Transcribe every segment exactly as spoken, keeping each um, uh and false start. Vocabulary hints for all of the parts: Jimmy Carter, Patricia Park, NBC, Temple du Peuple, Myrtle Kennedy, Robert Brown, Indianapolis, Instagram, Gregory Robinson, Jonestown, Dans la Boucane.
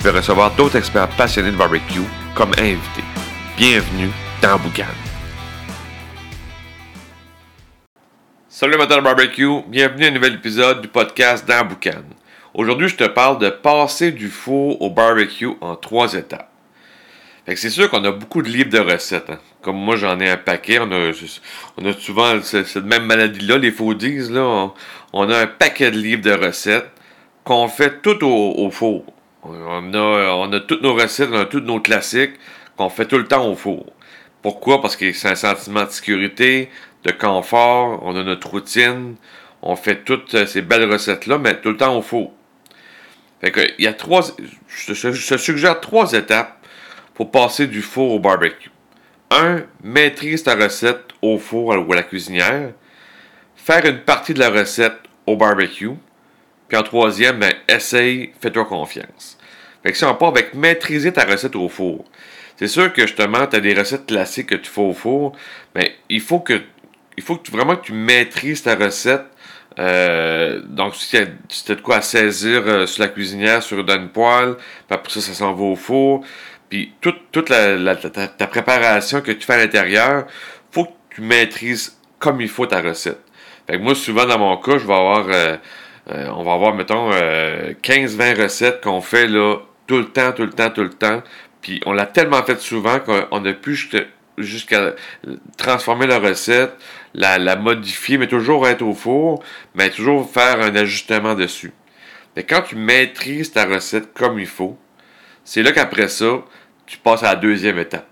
je vais recevoir d'autres experts passionnés de barbecue comme invités. Bienvenue dans la Boucane. Salut amateur de barbecue, bienvenue à un nouvel épisode du podcast Dans la Boucane. Aujourd'hui, je te parle de passer du four au barbecue en trois étapes. Fait que c'est sûr qu'on a beaucoup de livres de recettes. Hein. Comme moi, j'en ai un paquet. On a, on a souvent cette, cette même maladie-là, les foodies. Là, on, on a un paquet de livres de recettes qu'on fait tout au, au four. On a, on a toutes nos recettes, on a tous nos classiques qu'on fait tout le temps au four. Pourquoi? Parce que c'est un sentiment de sécurité, de confort, on a notre routine, on fait toutes ces belles recettes-là, mais tout le temps au four. Fait que, il y a trois, je te suggère trois étapes pour passer du four au barbecue. un. Maîtrise ta recette au four ou à la cuisinière. Faire une partie de la recette au barbecue. Puis en troisième, ben, essaye, fais-toi confiance. Fait que si on part avec maîtriser ta recette au four, c'est sûr que justement, tu as des recettes classiques que tu fais au four, mais il faut que il faut que tu, vraiment que tu maîtrises ta recette. Euh, donc, si tu si as de quoi à saisir euh, sur la cuisinière, sur une poêle, puis après ça, ça s'en va au four. Puis toute, toute la, la, ta, ta préparation que tu fais à l'intérieur, faut que tu maîtrises comme il faut ta recette. Fait que moi, souvent, dans mon cas, je vais avoir... Euh, Euh, on va avoir, mettons, euh, quinze vingt recettes qu'on fait là tout le temps, tout le temps, tout le temps. Puis on l'a tellement fait souvent qu'on a pu jusqu'à, jusqu'à transformer la recette, la, la modifier, mais toujours être au four, mais toujours faire un ajustement dessus. Mais quand tu maîtrises ta recette comme il faut, c'est là qu'après ça, tu passes à la deuxième étape.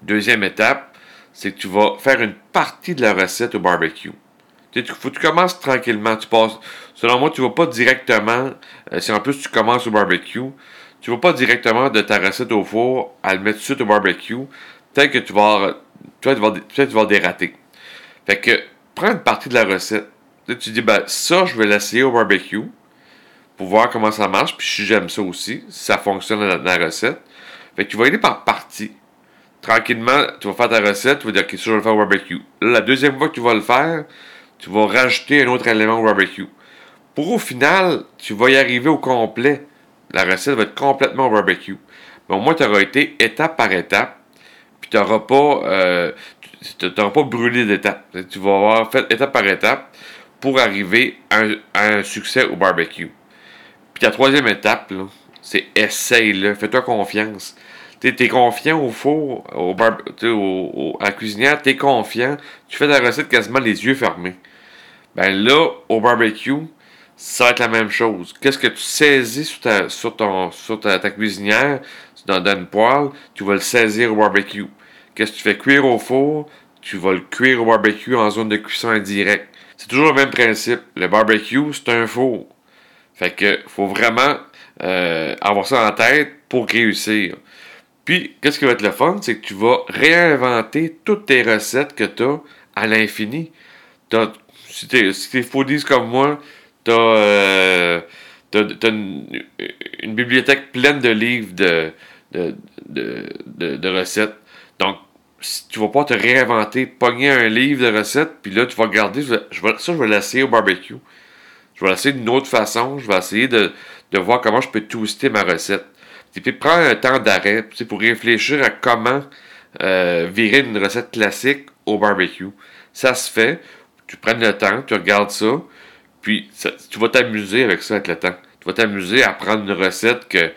Deuxième étape, c'est que tu vas faire une partie de la recette au barbecue. Tu, faut, tu commences tranquillement, tu passes. Selon moi, tu vas pas directement, euh, si en plus tu commences au barbecue, tu vas pas directement de ta recette au four à le mettre tout de suite au barbecue. Peut-être que tu vas, tu vas, tu vas, tu vas dérater. Fait que, prends une partie de la recette. Là, tu dis, ben, ça, je vais l'essayer au barbecue pour voir comment ça marche, puis si j'aime ça aussi, si ça fonctionne dans, dans la recette. Fait que tu vas aller par partie. Tranquillement, tu vas faire ta recette, tu vas dire, ok, ça, je vais le faire au barbecue. Là, la deuxième fois que tu vas le faire, tu vas rajouter un autre élément au barbecue. Pour au final, tu vas y arriver au complet. La recette va être complètement au barbecue. Mais au moins, tu auras été étape par étape. Puis tu n'auras pas, euh, pas brûlé d'étape. Tu vas avoir fait étape par étape pour arriver à un, à un succès au barbecue. Puis ta troisième étape, là, c'est essaye-le. Fais-toi confiance. Tu es confiant au four, au bar, au, au, à la cuisinière, tu es confiant. Tu fais ta recette quasiment les yeux fermés. Ben là, au barbecue, ça va être la même chose. Qu'est-ce que tu saisis sur ta, sur ton, sur ta, ta cuisinière, dans, dans une poêle, tu vas le saisir au barbecue. Qu'est-ce que tu fais cuire au four, tu vas le cuire au barbecue en zone de cuisson indirecte. C'est toujours le même principe. Le barbecue, c'est un four. Fait que faut vraiment euh, avoir ça en tête pour réussir. Puis, qu'est-ce qui va être le fun, c'est que tu vas réinventer toutes tes recettes que tu as à l'infini. T'as, si t'es, si t'es foodies comme moi, t'as, euh, t'as, t'as une, une bibliothèque pleine de livres de, de, de, de, de recettes. Donc, si tu vas pas te réinventer, pogner un livre de recettes, puis là, tu vas regarder, je vais, je vais, ça, je vais l'essayer au barbecue. Je vais l'essayer d'une autre façon, je vais essayer de, de voir comment je peux twister ma recette. Et puis, prends un temps d'arrêt pour réfléchir à comment euh, virer une recette classique au barbecue. Ça se fait. Tu prends le temps, tu regardes ça, puis ça, tu vas t'amuser avec ça avec le temps. Tu vas t'amuser à prendre une recette que,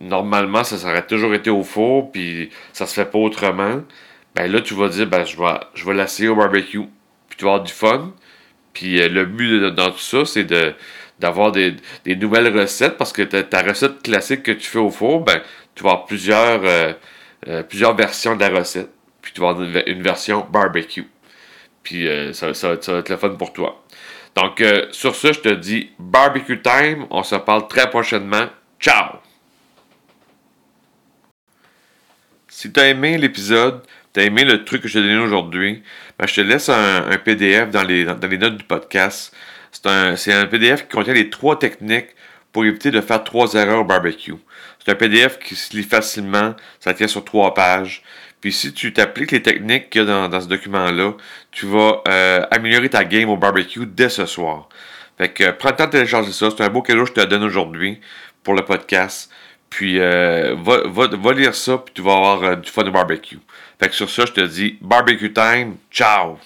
normalement, ça aurait toujours été au four, puis ça se fait pas autrement. Ben là, tu vas dire, ben je vais, je vais l'essayer au barbecue. Puis tu vas avoir du fun. Puis euh, le but de, dans tout ça, c'est de... d'avoir des, des nouvelles recettes, parce que ta, ta recette classique que tu fais au four, ben, tu vas avoir plusieurs, euh, euh, plusieurs versions de la recette, puis tu vas avoir une, une version barbecue. Puis euh, ça, ça, ça va être le fun pour toi. Donc, euh, sur ce, je te dis barbecue time, on se parle très prochainement. Ciao! Si tu as aimé l'épisode, tu as aimé le truc que je t'ai donné aujourd'hui, ben je te laisse un, un P D F dans les, dans les notes du podcast. C'est un, c'est un P D F qui contient les trois techniques pour éviter de faire trois erreurs au barbecue. C'est un P D F qui se lit facilement, ça tient sur trois pages. Puis si tu t'appliques les techniques qu'il y a dans, dans ce document-là, tu vas euh, améliorer ta game au barbecue dès ce soir. Fait que euh, prends le temps de télécharger ça, c'est un beau cadeau que je te donne aujourd'hui pour le podcast. Puis euh, va, va, va lire ça, puis tu vas avoir euh, du fun au barbecue. Fait que sur ça, je te dis barbecue time, ciao!